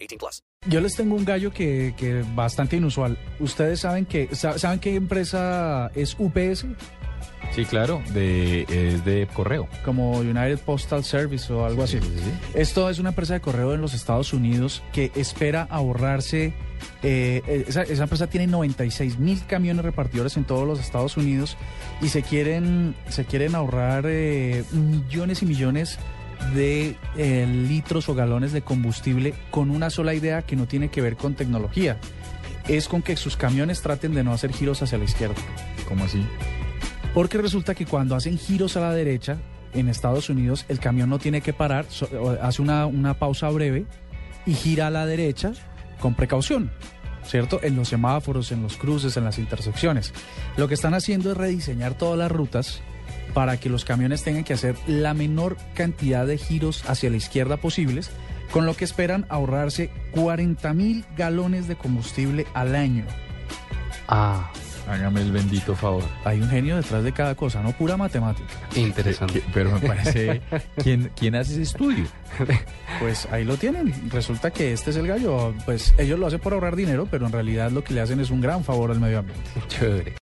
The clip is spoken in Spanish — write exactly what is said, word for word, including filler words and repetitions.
eighteen plus. Yo les tengo un gallo que que bastante inusual. ¿Ustedes saben que saben qué empresa es U P S? Sí, claro, de, es de correo. Como United Postal Service o algo sí, así. Sí, sí. Esto es una empresa de correo en los Estados Unidos que espera ahorrarse... Eh, esa, esa empresa tiene noventa y seis mil camiones repartidores en todos los Estados Unidos y se quieren, se quieren ahorrar eh, millones y millones de eh, litros o galones de combustible con una sola idea que no tiene que ver con tecnología. Es con que sus camiones traten de no hacer giros hacia la izquierda. ¿Cómo así? Porque resulta que cuando hacen giros a la derecha, en Estados Unidos, el camión no tiene que parar, so, hace una, una pausa breve y gira a la derecha con precaución, ¿cierto? En los semáforos, en los cruces, en las intersecciones. Lo que están haciendo es rediseñar todas las rutas para que los camiones tengan que hacer la menor cantidad de giros hacia la izquierda posibles, con lo que esperan ahorrarse cuarenta mil galones de combustible al año. Ah... Hágame el bendito favor. Hay un genio detrás de cada cosa, no pura matemática. Interesante. Pero me parece... ¿Quién, quién hace ese estudio? Pues ahí lo tienen. Resulta que este es el gallo. Pues ellos lo hacen por ahorrar dinero, pero en realidad lo que le hacen es un gran favor al medio ambiente. Chévere.